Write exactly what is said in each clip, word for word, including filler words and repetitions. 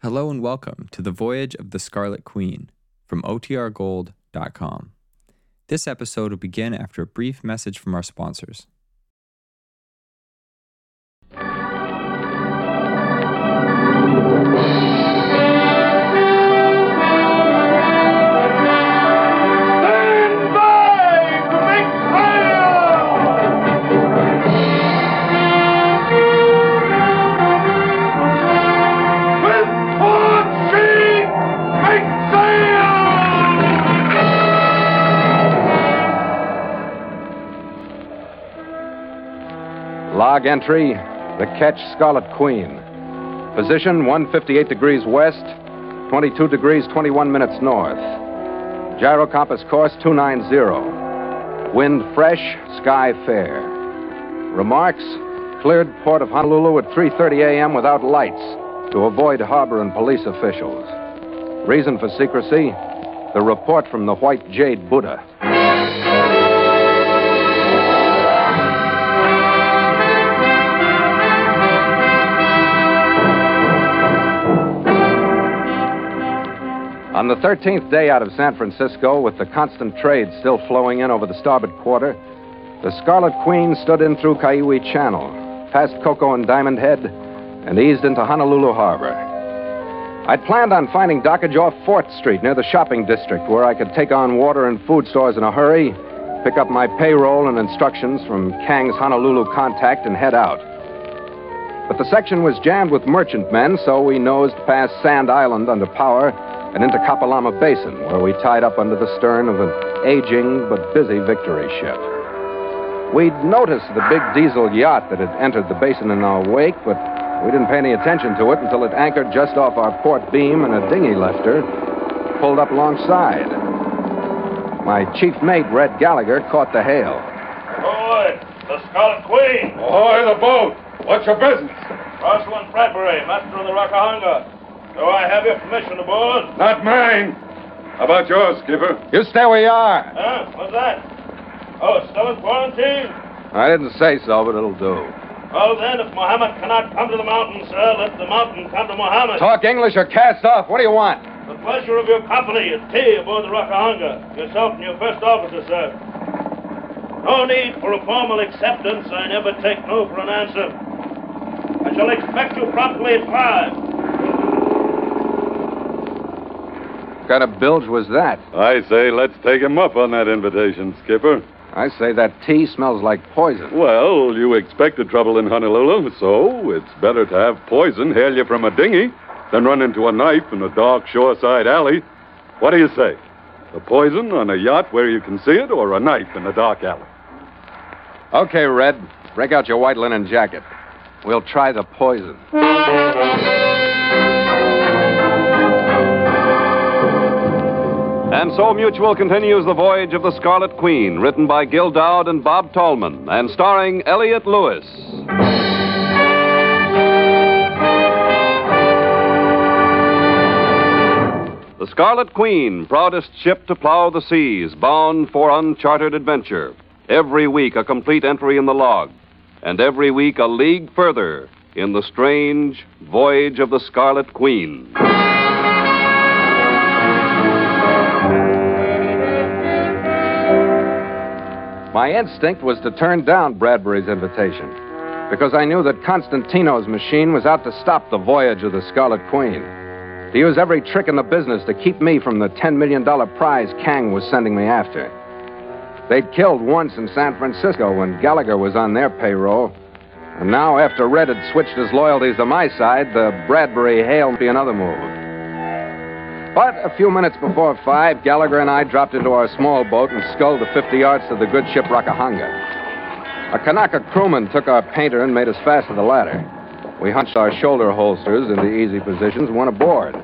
Hello and welcome to The Voyage of the Scarlet Queen from O T R gold dot com. This episode will begin after a brief message from our sponsors. Log entry, the catch Scarlet Queen. Position one fifty-eight degrees west, twenty-two degrees twenty-one minutes north. Gyro compass course two ninety. Wind fresh, sky fair. Remarks, cleared port of Honolulu at three thirty a.m. without lights to avoid harbor and police officials. Reason for secrecy, the report from the White Jade Buddha. On the thirteenth day out of San Francisco, with the constant trade still flowing in over the starboard quarter, the Scarlet Queen stood in through Kaiwi Channel, past Koko and Diamond Head, and eased into Honolulu Harbor. I'd planned on finding dockage off Fort Street near the shopping district, where I could take on water and food stores in a hurry, pick up my payroll and instructions from Kang's Honolulu contact, and head out. But the section was jammed with merchantmen, so we nosed past Sand Island under power and into Kapalama Basin, where we tied up under the stern of an aging but busy Victory ship. We'd noticed the big diesel yacht that had entered the basin in our wake, but we didn't pay any attention to it until it anchored just off our port beam and a dinghy left her, pulled up alongside. My chief mate, Red Gallagher, caught the hail. Ahoy, the Scarlet Queen! Ahoy, the boat! What's your business? Rosalind Bradbury, master of the Rockahonga. Do I have your permission aboard? Not mine. How about yours, skipper? You stay where you are. Huh? What's that? Oh, still in quarantine? I didn't say so, but it'll do. Well, then, if Muhammad cannot come to the mountain, sir, let the mountain come to Muhammad. Talk English or cast off. What do you want? The pleasure of your company at tea aboard the Rockahonga. Yourself and your first officer, sir. No need for a formal acceptance. I never take no for an answer. I shall expect you promptly at five. What kind of bilge was that? I say, let's take him up on that invitation, skipper. I say that tea smells like poison. Well, you expected trouble in Honolulu, so it's better to have poison hail you from a dinghy than run into a knife in a dark shoreside alley. What do you say? The poison on a yacht where you can see it, or a knife in a dark alley? Okay, Red, break out your white linen jacket. We'll try the poison. And so Mutual continues The Voyage of the Scarlet Queen, written by Gil Dowd and Bob Tallman, and starring Elliot Lewis. The Scarlet Queen, proudest ship to plow the seas, bound for uncharted adventure. Every week a complete entry in the log, and every week a league further in the strange Voyage of the Scarlet Queen. My instinct was to turn down Bradbury's invitation, because I knew that Constantino's machine was out to stop the voyage of the Scarlet Queen, to use every trick in the business to keep me from the ten million dollars prize Kang was sending me after. They'd killed once in San Francisco when Gallagher was on their payroll, and now after Red had switched his loyalties to my side, the Bradbury hail would be another move. But a few minutes before five, Gallagher and I dropped into our small boat and sculled the fifty yards to the good ship Rockahonga. A Kanaka crewman took our painter and made us fast to the ladder. We hunched our shoulder holsters into easy positions and went aboard.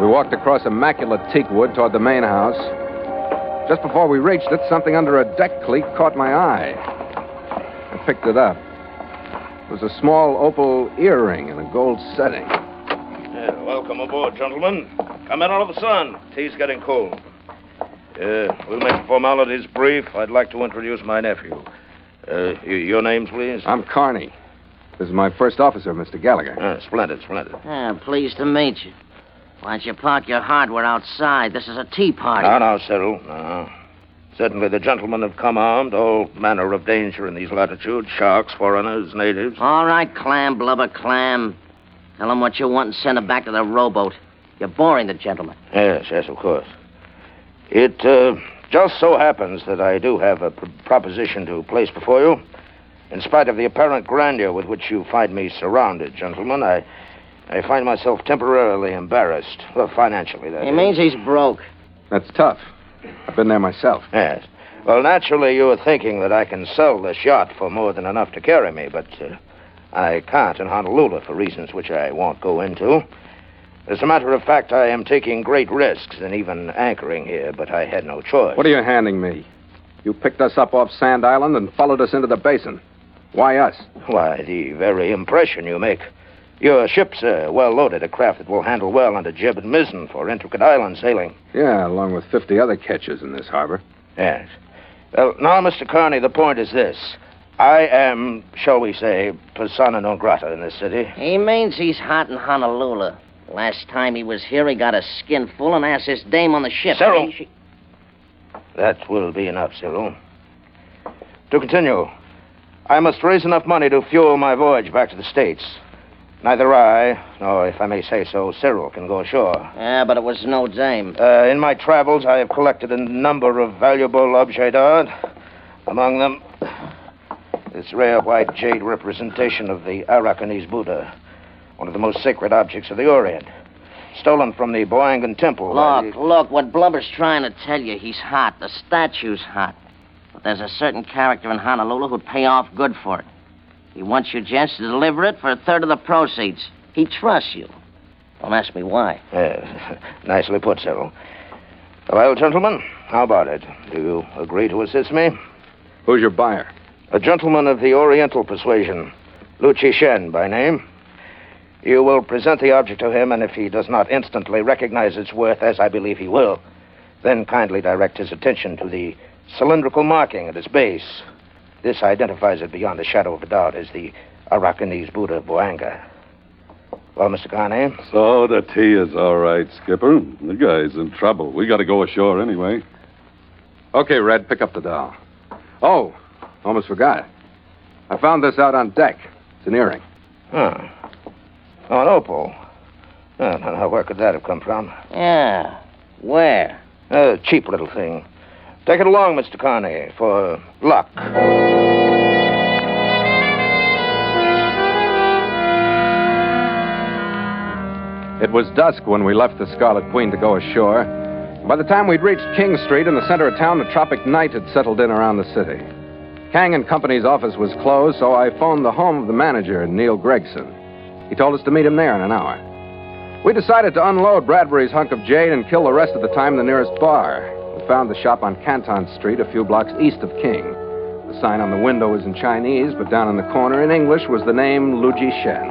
We walked across immaculate teak wood toward the main house. Just before we reached it, something under a deck cleat caught my eye. I picked it up. It was a small opal earring in a gold setting. Welcome aboard, gentlemen. Come in out of the sun. Tea's getting cold. Uh, we'll make the formalities brief. I'd like to introduce my nephew. Uh, your names, please? I'm Carney. This is my first officer, Mister Gallagher. Uh, splendid, splendid. Yeah, pleased to meet you. Why don't you park your hardware outside? This is a tea party. No, no, Cyril, no. Certainly the gentlemen have come armed, all manner of danger in these latitudes, sharks, foreigners, natives. All right, clam, blubber, clam. Tell them what you want and send them back to their rowboat. You're boring the gentlemen. Yes, yes, of course. It uh, just so happens that I do have a pr- proposition to place before you. In spite of the apparent grandeur with which you find me surrounded, gentlemen, I I find myself temporarily embarrassed. Well, financially, that is. It means he's broke. That's tough. I've been there myself. Yes. Well, naturally, you were thinking that I can sell this yacht for more than enough to carry me, but uh, I can't in Honolulu for reasons which I won't go into. As a matter of fact, I am taking great risks in even anchoring here, but I had no choice. What are you handing me? You picked us up off Sand Island and followed us into the basin. Why us? Why, the very impression you make. Your ships are well loaded, a craft that will handle well under jib and mizzen for intricate island sailing. Yeah, along with fifty other catches in this harbor. Yes. Well, now, Mister Carney, the point is this. I am, shall we say, persona non grata in this city. He means he's hot in Honolulu. Last time he was here, he got a skin full and asked his dame on the ship. Cyril! She... That will be enough, Cyril. To continue, I must raise enough money to fuel my voyage back to the States. Neither I, nor, if I may say so, Cyril can go ashore. Yeah, but it was no dame. Uh, in my travels, I have collected a number of valuable objets d'art. Among them, this rare white jade representation of the Arakanese Buddha, one of the most sacred objects of the Orient, stolen from the Boanga temple. Look, the... look, what Blubber's trying to tell you, he's hot. The statue's hot. But there's a certain character in Honolulu who'd pay off good for it. He wants you gents to deliver it for a third of the proceeds. He trusts you. Don't ask me why. Yes, nicely put, Cyril. Well, gentlemen, how about it? Do you agree to assist me? Who's your buyer? A gentleman of the Oriental persuasion, Lu Ji Shen by name. You will present the object to him, and if he does not instantly recognize its worth, as I believe he will, then kindly direct his attention to the cylindrical marking at its base. This identifies it beyond a shadow of a doubt as the Arakanese Buddha Boanga. Well, Mister Carney? So the tea is all right, Skipper. The guy's in trouble. We got to go ashore anyway. Okay, Red, pick up the doll. Oh, almost forgot. I found this out on deck. It's an earring. Huh. Oh, an opal. Oh, no, no, where could that have come from? Yeah. Where? A cheap little thing. Take it along, Mister Carney, for luck. It was dusk when we left the Scarlet Queen to go ashore. By the time we'd reached King Street in the center of town, the tropic night had settled in around the city. Kang and Company's office was closed, so I phoned the home of the manager, Neil Gregson. He told us to meet him there in an hour. We decided to unload Bradbury's hunk of jade and kill the rest of the time in the nearest bar. Found the shop on Canton Street, a few blocks east of King. The sign on the window was in Chinese, but down in the corner in English was the name Lu Ji Shen.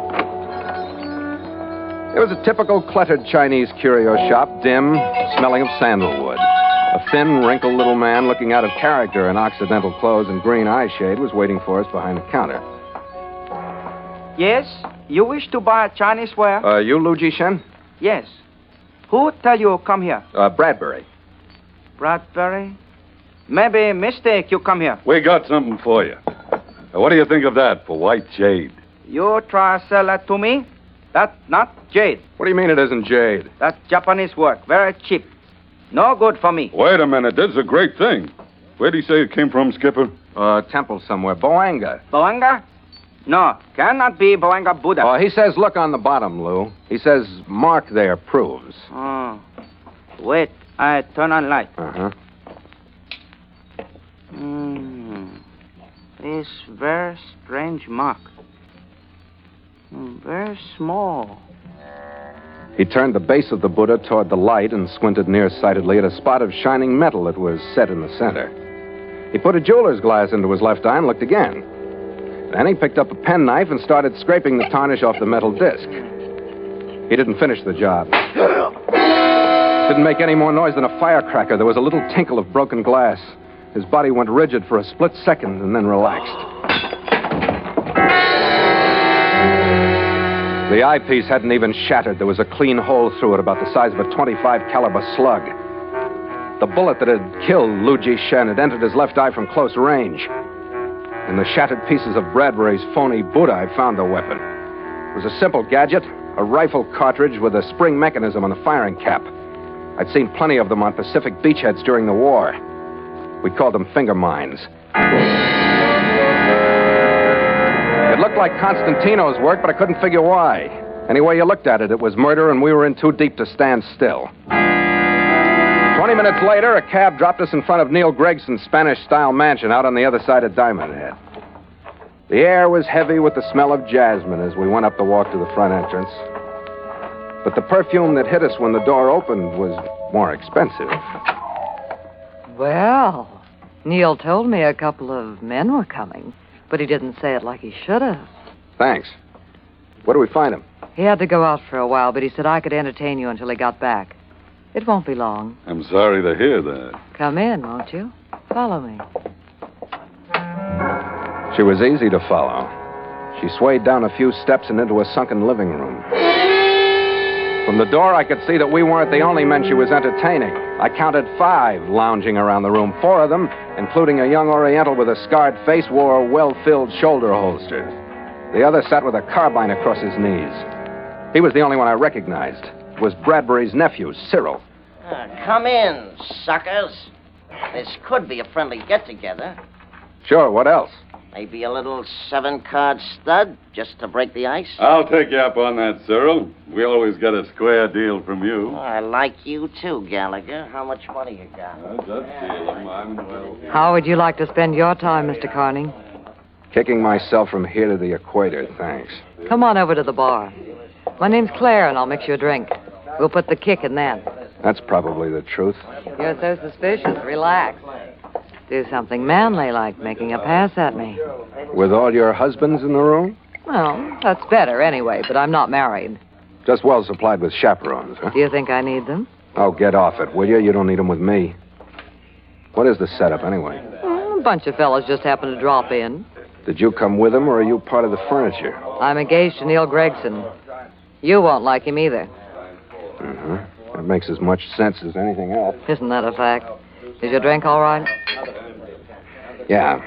It was a typical cluttered Chinese curio shop, dim, smelling of sandalwood. A thin, wrinkled little man looking out of character in Occidental clothes and green eyeshade was waiting for us behind the counter. Yes? You wish to buy Chinese ware? Uh, you Lu Ji Shen? Yes. Who tell you come here? Uh, Bradbury. Bradbury? Maybe mistake you come here. We got something for you. Now, what do you think of that for white jade? You try to sell that to me? That's not jade. What do you mean it isn't jade? That's Japanese work. Very cheap. No good for me. Wait a minute. This is a great thing. Where do you say it came from, Skipper? Uh, temple somewhere. Boanga. Boanga? No. Cannot be Boanga Buddha. Oh, he says look on the bottom, Lou. He says mark there proves. Oh. Wait. I turn on light. Uh-huh. Mm. This very strange mark. Mm, very small. He turned the base of the Buddha toward the light and squinted nearsightedly at a spot of shining metal that was set in the center. He put a jeweler's glass into his left eye and looked again. Then he picked up a penknife and started scraping the tarnish off the metal disc. He didn't finish the job. Didn't make any more noise than a firecracker. There was a little tinkle of broken glass. His body went rigid for a split second and then relaxed. The eyepiece hadn't even shattered. There was a clean hole through it about the size of a twenty-five caliber slug. The bullet that had killed Lu Ji Shen had entered his left eye from close range. In the shattered pieces of Bradbury's phony Buddha, I found the weapon. It was a simple gadget, a rifle cartridge with a spring mechanism on the firing cap. I'd seen plenty of them on Pacific beachheads during the war. We called them finger mines. It looked like Constantino's work, but I couldn't figure why. Any way you looked at it, it was murder, and we were in too deep to stand still. Twenty minutes later, a cab dropped us in front of Neil Gregson's Spanish-style mansion out on the other side of Diamond Head. The air was heavy with the smell of jasmine as we went up the walk to the front entrance. But the perfume that hit us when the door opened was more expensive. Well, Neil told me a couple of men were coming, but he didn't say it like he should have. Thanks. Where do we find him? He had to go out for a while, but he said I could entertain you until he got back. It won't be long. I'm sorry to hear that. Come in, won't you? Follow me. She was easy to follow. She swayed down a few steps and into a sunken living room. From the door, I could see that we weren't the only men she was entertaining. I counted five lounging around the room. Four of them, including a young Oriental with a scarred face, wore a well-filled shoulder holster. The other sat with a carbine across his knees. He was the only one I recognized. It was Bradbury's nephew, Cyril. Uh, come in, suckers. This could be a friendly get-together. Sure, what else? Maybe a little seven-card stud, just to break the ice? I'll take you up on that, Cyril. We'll always get a square deal from you. Oh, I like you, too, Gallagher. How much money you got? Uh, just yeah, deal him. I'm well... How would you like to spend your time, Mister Carney? Kicking myself from here to the equator, thanks. Come on over to the bar. My name's Claire, and I'll mix you a drink. We'll put the kick in that. That's probably the truth. You're so suspicious. Relax. Do something manly, like making a pass at me. With all your husbands in the room? Well, that's better anyway, but I'm not married. Just well supplied with chaperones, huh? Do you think I need them? Oh, get off it, will you? You don't need them with me. What is the setup, anyway? Well, a bunch of fellas just happened to drop in. Did you come with them, or are you part of the furniture? I'm engaged to Neil Gregson. You won't like him either. Uh-huh. That makes as much sense as anything else. Isn't that a fact? Is your drink all right? Yeah.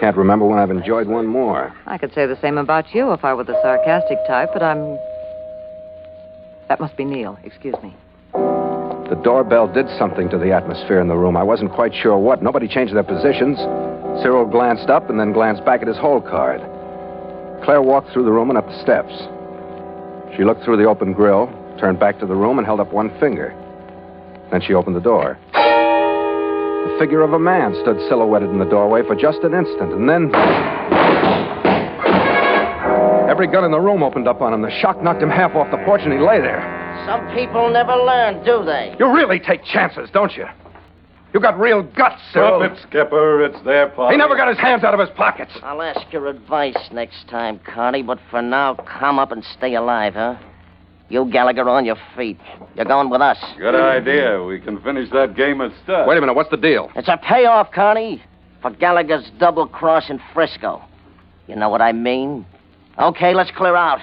Can't remember when I've enjoyed one more. I could say the same about you if I were the sarcastic type, but I'm... That must be Neil. Excuse me. The doorbell did something to the atmosphere in the room. I wasn't quite sure what. Nobody changed their positions. Cyril glanced up and then glanced back at his hole card. Claire walked through the room and up the steps. She looked through the open grill, turned back to the room, and held up one finger. Then she opened the door. The figure of a man stood silhouetted in the doorway for just an instant, and then... Every gun in the room opened up on him. The shock knocked him half off the porch, and he lay there. Some people never learn, do they? You really take chances, don't you? You got real guts, Cyril. Stop it, Skipper. It's their party. He never got his hands out of his pockets. I'll ask your advice next time, Carney, but for now, come up and stay alive, huh? You, Gallagher, on your feet. You're going with us. Good idea. We can finish that game of stud. Wait a minute. What's the deal? It's a payoff, Connie, for Gallagher's double cross in Frisco. You know what I mean? Okay, let's clear out.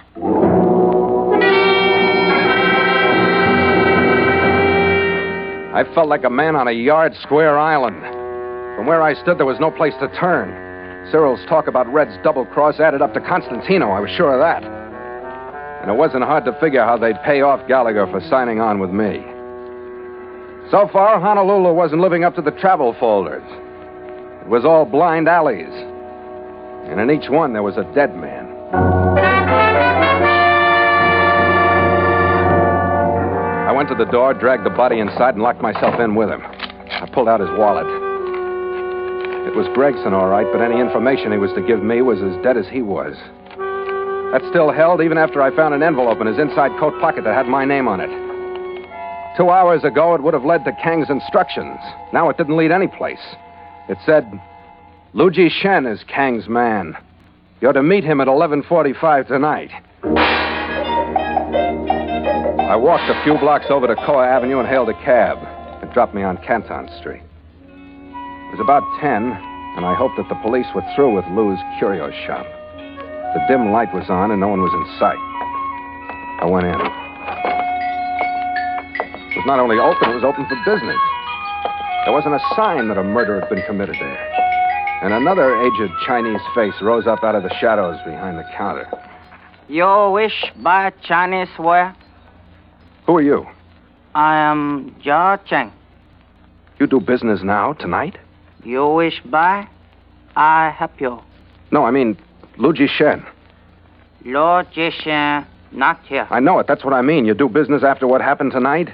I felt like a man on a yard square island. From where I stood, there was no place to turn. Cyril's talk about Red's double cross added up to Constantino. I was sure of that. And it wasn't hard to figure how they'd pay off Gallagher for signing on with me. So far, Honolulu wasn't living up to the travel folders. It was all blind alleys. And in each one, there was a dead man. I went to the door, dragged the body inside, and locked myself in with him. I pulled out his wallet. It was Gregson, all right, but any information he was to give me was as dead as he was. That still held even after I found an envelope in his inside coat pocket that had my name on it. Two hours ago, it would have led to Kang's instructions. Now it didn't lead any place. It said, Lu Ji Shen is Kang's man. You're to meet him at eleven forty-five tonight. I walked a few blocks over to Koa Avenue and hailed a cab. It dropped me on Canton Street. It was about ten, and I hoped that the police were through with Lou's curio shop. The dim light was on, and no one was in sight. I went in. It was not only open, it was open for business. There wasn't a sign that a murder had been committed there. And another aged Chinese face rose up out of the shadows behind the counter. You wish buy Chinese ware? Who are you? I am Jia Cheng. You do business now, tonight? You wish buy? I help you. No, I mean, Lu Ji Shen. Lu Ji Shen, not here. I know it. That's what I mean. You do business after what happened tonight?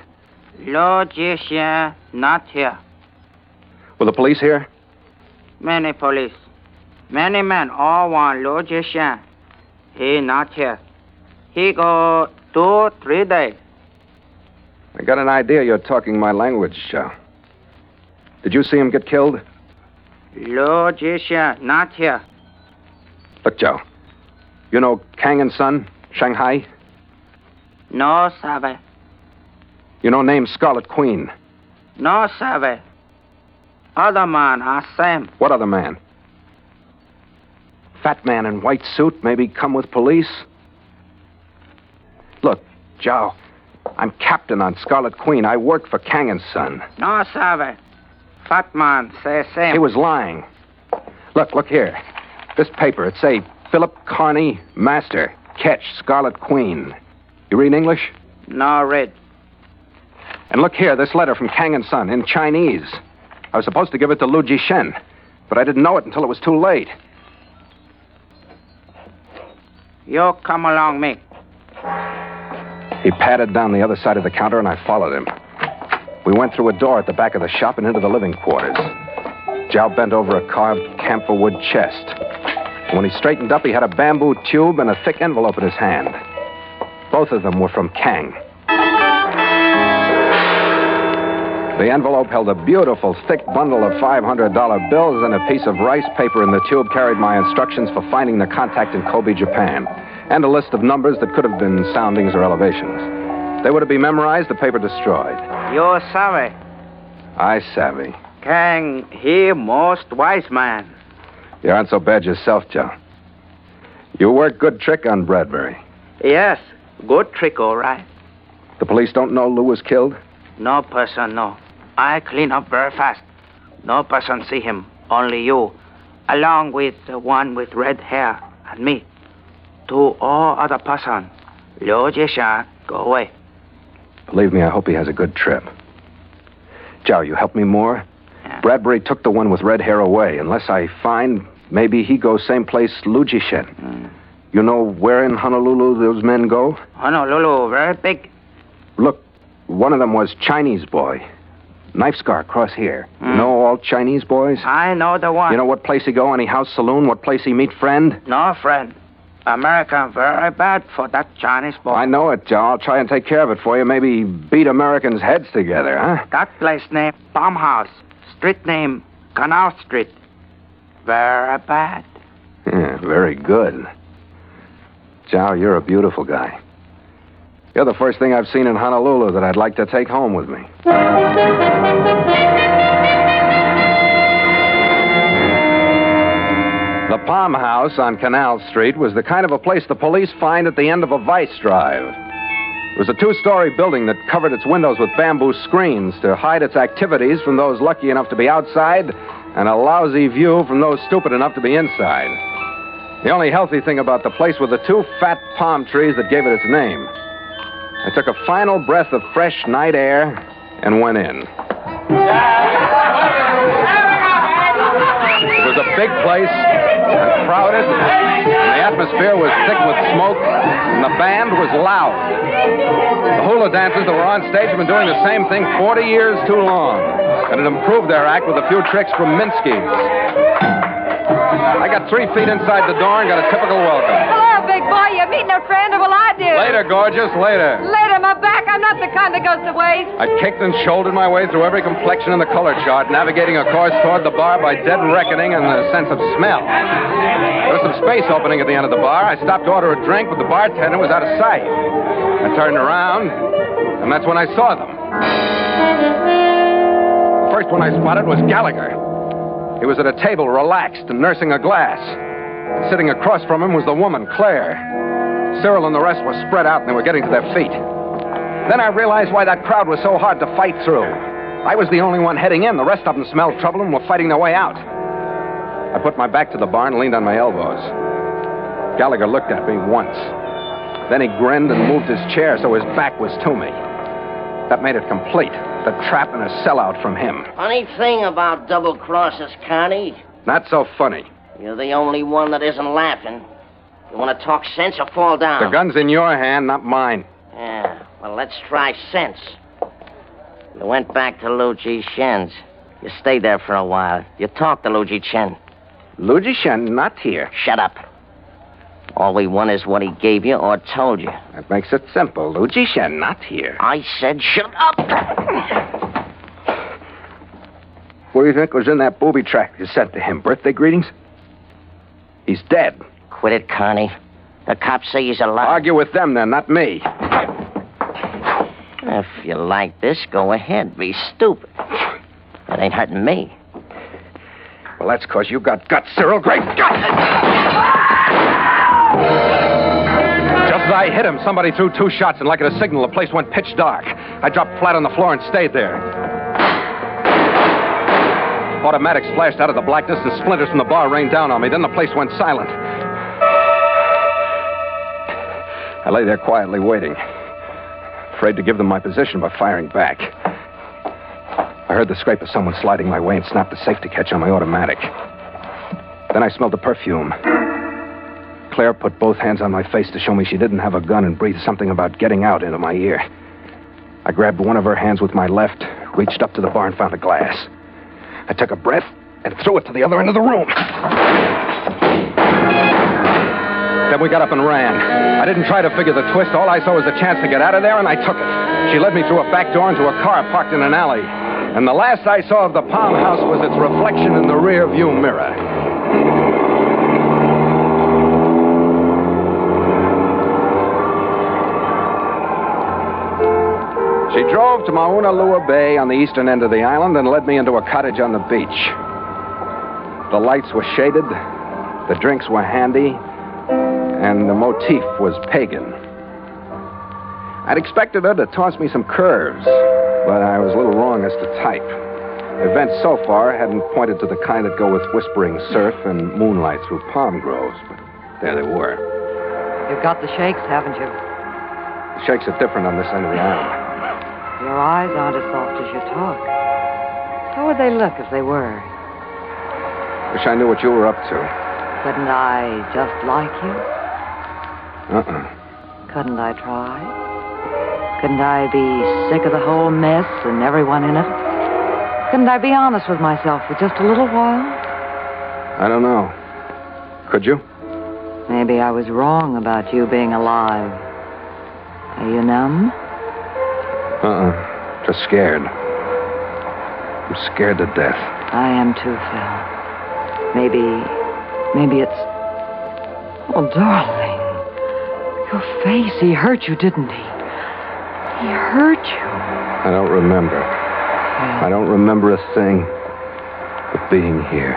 Lu Ji Shen, not here. Were the police here? Many police. Many men all want Lu Ji Shen. He not here. He go two, three days. I got an idea you're talking my language, Shao. Did you see him get killed? Lu Ji Shen, not here. Look, Joe, you know Kang and Son, Shanghai? No, sabe. You know name Scarlet Queen? No, sabe. Other man are same. What other man? Fat man in white suit, maybe come with police? Look, Joe, I'm captain on Scarlet Queen. I work for Kang and Son. No, sabe. Fat man, say same. He was lying. Look, look here. This paper, it say, Philip Carney, master, catch Scarlet Queen. You read English? No, read. And look here, this letter from Kang and Son in Chinese. I was supposed to give it to Lu Ji Shen, but I didn't know it until it was too late. You come along me. He padded down the other side of the counter, and I followed him. We went through a door at the back of the shop and into the living quarters. Zhao bent over a carved camphorwood chest. When he straightened up, he had a bamboo tube and a thick envelope in his hand. Both of them were from Kang. The envelope held a beautiful, thick bundle of five hundred dollar bills, and a piece of rice paper in the tube carried my instructions for finding the contact in Kobe, Japan, and a list of numbers that could have been soundings or elevations. They were to be memorized, the paper destroyed. You're savvy. I savvy. Kang, he most wise man. You aren't so bad yourself, John. You work good trick on Bradbury. Yes, good trick, all right. The police don't know Lou was killed? No person know. I clean up very fast. No person see him, only you, along with the one with red hair and me. To all other person, Lu Ji Shen, go away. Believe me, I hope he has a good trip. Zhao, you help me more? Bradbury took the one with red hair away. Unless I find, maybe he goes same place Lu Ji Shen. Mm. You know where in Honolulu those men go? Honolulu, very big. Look, one of them was Chinese boy. Knife scar across here. Mm. You know all Chinese boys? I know the one. You know what place he go? Any house, saloon? What place he meet friend? No friend. America very bad for that Chinese boy. I know it, Joe. I'll try and take care of it for you. Maybe beat Americans' heads together, huh? That place named Palm House. Street name, Canal Street. Very bad. Yeah, very good. Zhao, you're a beautiful guy. You're the first thing I've seen in Honolulu that I'd like to take home with me. The Palm House on Canal Street was the kind of a place the police find at the end of a vice drive. It was a two-story building that covered its windows with bamboo screens to hide its activities from those lucky enough to be outside and a lousy view from those stupid enough to be inside. The only healthy thing about the place were the two fat palm trees that gave it its name. I took a final breath of fresh night air and went in. It was a big place, and crowded, and the atmosphere was thick with smoke, and the band was loud. The hula dancers that were on stage have been doing the same thing forty years too long, and it improved their act with a few tricks from Minsky's. I got three feet inside the door and got a typical welcome. Hello, big boy. You're meeting a friend, or will I do? Later, gorgeous, later. Later, my back. I'm not the kind that goes to waste. I kicked and shouldered my way through every complexion in the color chart, navigating a course toward the bar by dead reckoning and the sense of smell. There was some space opening at the end of the bar. I stopped to order a drink, but the bartender was out of sight. I turned around, and that's when I saw them. The first one I spotted was Gallagher. He was at a table, relaxed and nursing a glass. Sitting across from him was the woman, Claire. Cyril and the rest were spread out and they were getting to their feet. Then I realized why that crowd was so hard to fight through. I was the only one heading in. The rest of them smelled trouble and were fighting their way out. I put my back to the bar and leaned on my elbows. Gallagher looked at me once. Then he grinned and moved his chair so his back was to me. That made it complete. The trap and a sellout from him. Funny thing about double-crosses, Connie. Not so funny. You're the only one that isn't laughing. You want to talk sense or fall down? The gun's in your hand, not mine. Yeah, well, let's try sense. You went back to Lu Ji Shen's. You stayed there for a while. You talked to Lu Ji Shen. Lu Ji Shen, not here. Shut up. All we want is what he gave you or told you. That makes it simple. Lu Ji Shen, not here. I said shut up. What do you think was in that booby tract you sent to him? Birthday greetings? He's dead. Quit it, Connie. The cops say he's alive. Argue with them then, not me. If you like this, go ahead. Be stupid. That ain't hurting me. Well, that's because you got guts, Cyril. Great guts! Just as I hit him, somebody threw two shots, and like at a signal, the place went pitch dark. I dropped flat on the floor and stayed there. Automatics flashed out of the blackness, and splinters from the bar rained down on me. Then the place went silent. I lay there quietly waiting, afraid to give them my position by firing back. I heard the scrape of someone sliding my way and snapped the safety catch on my automatic. Then I smelled the perfume. Claire put both hands on my face to show me she didn't have a gun and breathed something about getting out into my ear. I grabbed one of her hands with my left, reached up to the bar and found a glass. I took a breath and threw it to the other end of the room. Then we got up and ran. I didn't try to figure the twist. All I saw was the chance to get out of there, and I took it. She led me through a back door into a car parked in an alley. And the last I saw of the Palm House was its reflection in the rear view mirror. She drove to Mauna Lua Bay on the eastern end of the island and led me into a cottage on the beach. The lights were shaded, the drinks were handy, and the motif was pagan. I'd expected her to toss me some curves, but I was a little wrong as to type. Events so far hadn't pointed to the kind that go with whispering surf and moonlight through palm groves, but there they were. You've got the shakes, haven't you? The shakes are different on this end of the island. Your eyes aren't as soft as you talk. How would they look if they were? Wish I knew what you were up to. Couldn't I just like you? Uh-uh. Couldn't I try? Couldn't I be sick of the whole mess and everyone in it? Couldn't I be honest with myself for just a little while? I don't know. Could you? Maybe I was wrong about you being alive. Are you numb? Uh-uh. Just scared. I'm scared to death. I am too, Phil. Maybe... Maybe it's... Oh, darling. Your face, he hurt you, didn't he? He hurt you. I don't remember. Yeah. I don't remember a thing but being here.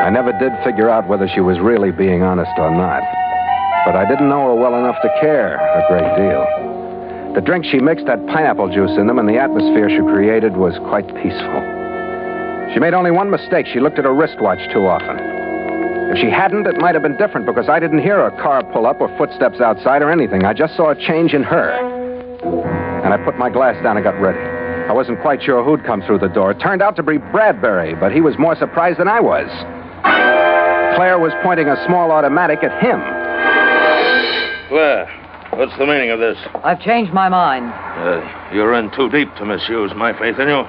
I never did figure out whether she was really being honest or not. But I didn't know her well enough to care a great deal. The drink she mixed had pineapple juice in them, and the atmosphere she created was quite peaceful. She made only one mistake. She looked at her wristwatch too often. If she hadn't, it might have been different, because I didn't hear a car pull up or footsteps outside or anything. I just saw a change in her. And I put my glass down and got ready. I wasn't quite sure who'd come through the door. It turned out to be Bradbury, but he was more surprised than I was. Claire was pointing a small automatic at him. Claire, what's the meaning of this? I've changed my mind. Uh, you're in too deep to misuse my faith in you.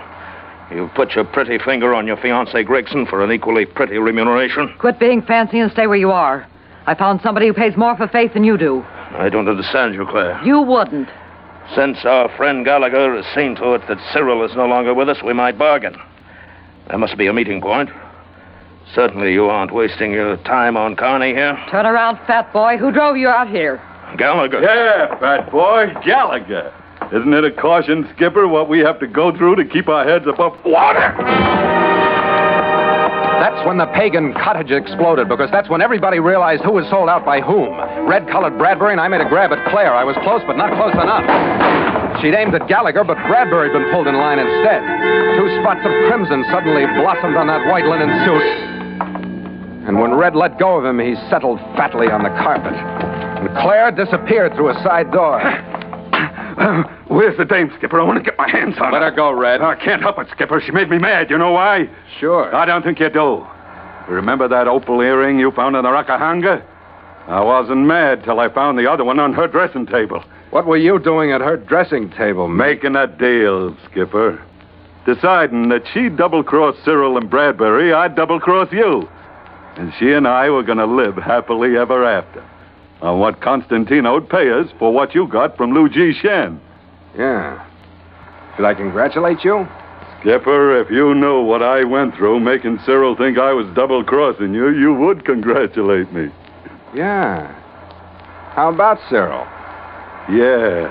You've put your pretty finger on your fiancé, Gregson, for an equally pretty remuneration. Quit being fancy and stay where you are. I found somebody who pays more for faith than you do. I don't understand you, Claire. You wouldn't. Since our friend Gallagher has seen to it that Cyril is no longer with us, we might bargain. There must be a meeting point. Certainly you aren't wasting your time on Carney here. Turn around, fat boy. Who drove you out here? Gallagher. Yeah, fat boy, Gallagher. Isn't it a caution, Skipper, what we have to go through to keep our heads above water? That's when the pagan cottage exploded, because that's when everybody realized who was sold out by whom. Red-collared Bradbury and I made a grab at Claire. I was close, but not close enough. She'd aimed at Gallagher, but Bradbury had been pulled in line instead. Two spots of crimson suddenly blossomed on that white linen suit. And when Red let go of him, he settled fatly on the carpet. And Claire disappeared through a side door. Uh, where's the dame, Skipper? I want to get my hands on her. Let her go, Red. I can't help it, Skipper. She made me mad. You know why? Sure. I don't think you do. Remember that opal earring you found in the Rockahonga? I wasn't mad till I found the other one on her dressing table. What were you doing at her dressing table, mate? Making a deal, Skipper. Deciding that she double-crossed Cyril and Bradbury, I'd double-cross you. And she and I were going to live happily ever after. On what Constantino'd pay us for what you got from Lu Ji Shen. Yeah. Should I congratulate you? Skipper, if you knew what I went through making Cyril think I was double-crossing you, you would congratulate me. Yeah. How about Cyril? Yeah.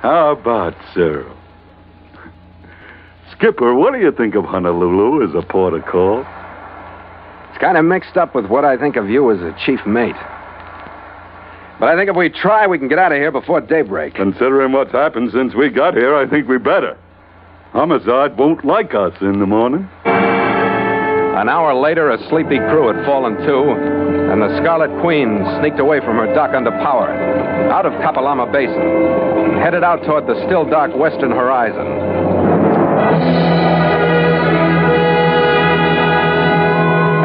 How about Cyril? Skipper, what do you think of Honolulu as a port of call? It's kind of mixed up with what I think of you as a chief mate. But I think if we try, we can get out of here before daybreak. Considering what's happened since we got here, I think we better. Homicide won't like us in the morning. An hour later, a sleepy crew had fallen to, and the Scarlet Queen sneaked away from her dock under power, out of Kapalama Basin, and headed out toward the still dark western horizon.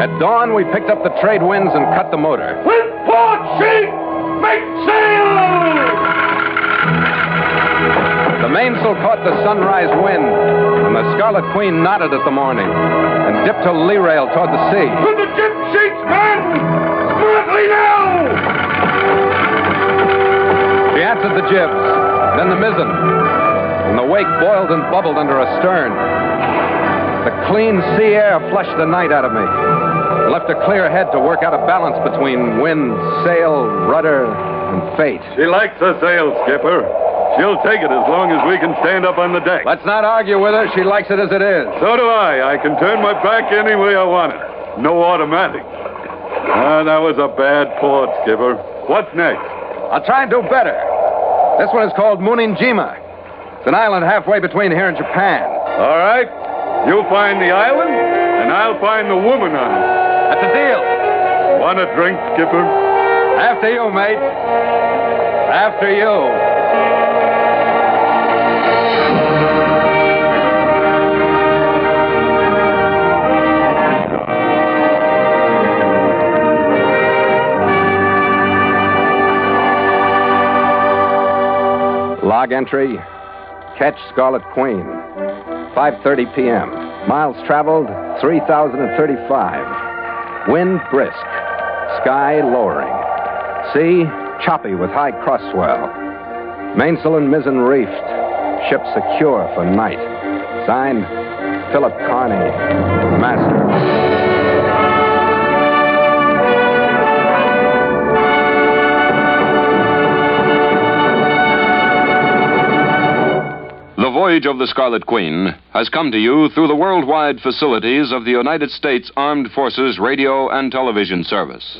At dawn, we picked up the trade winds and cut the motor. Windport sheet! Make sail! The mainsail caught the sunrise wind, and the Scarlet Queen nodded at the morning and dipped her lee rail toward the sea. To the jib sheets, men! Smartly now! She answered the jibs, then the mizzen, and the wake boiled and bubbled under her stern. The clean sea air flushed the night out of me. Left a clear head to work out a balance between wind, sail, rudder, and fate. She likes her sail, Skipper. She'll take it as long as we can stand up on the deck. Let's not argue with her. She likes it as it is. So do I. I can turn my back any way I want it. No automatic. Ah, that was a bad port, Skipper. What's next? I'll try and do better. This one is called Muninjima. It's an island halfway between here and Japan. All right. You find the island, and I'll find the woman on it. That's a deal. Want a drink, Skipper? After you, mate. After you. Log entry, catch Scarlet Queen, five thirty p.m. Miles traveled, three thousand thirty-five. Wind brisk, sky lowering, sea choppy with high cross-swell. Mainsail and mizzen reefed, ship secure for night. Signed, Philip Carney, Master. The Voyage of the Scarlet Queen has come to you through the worldwide facilities of the United States Armed Forces Radio and Television Service.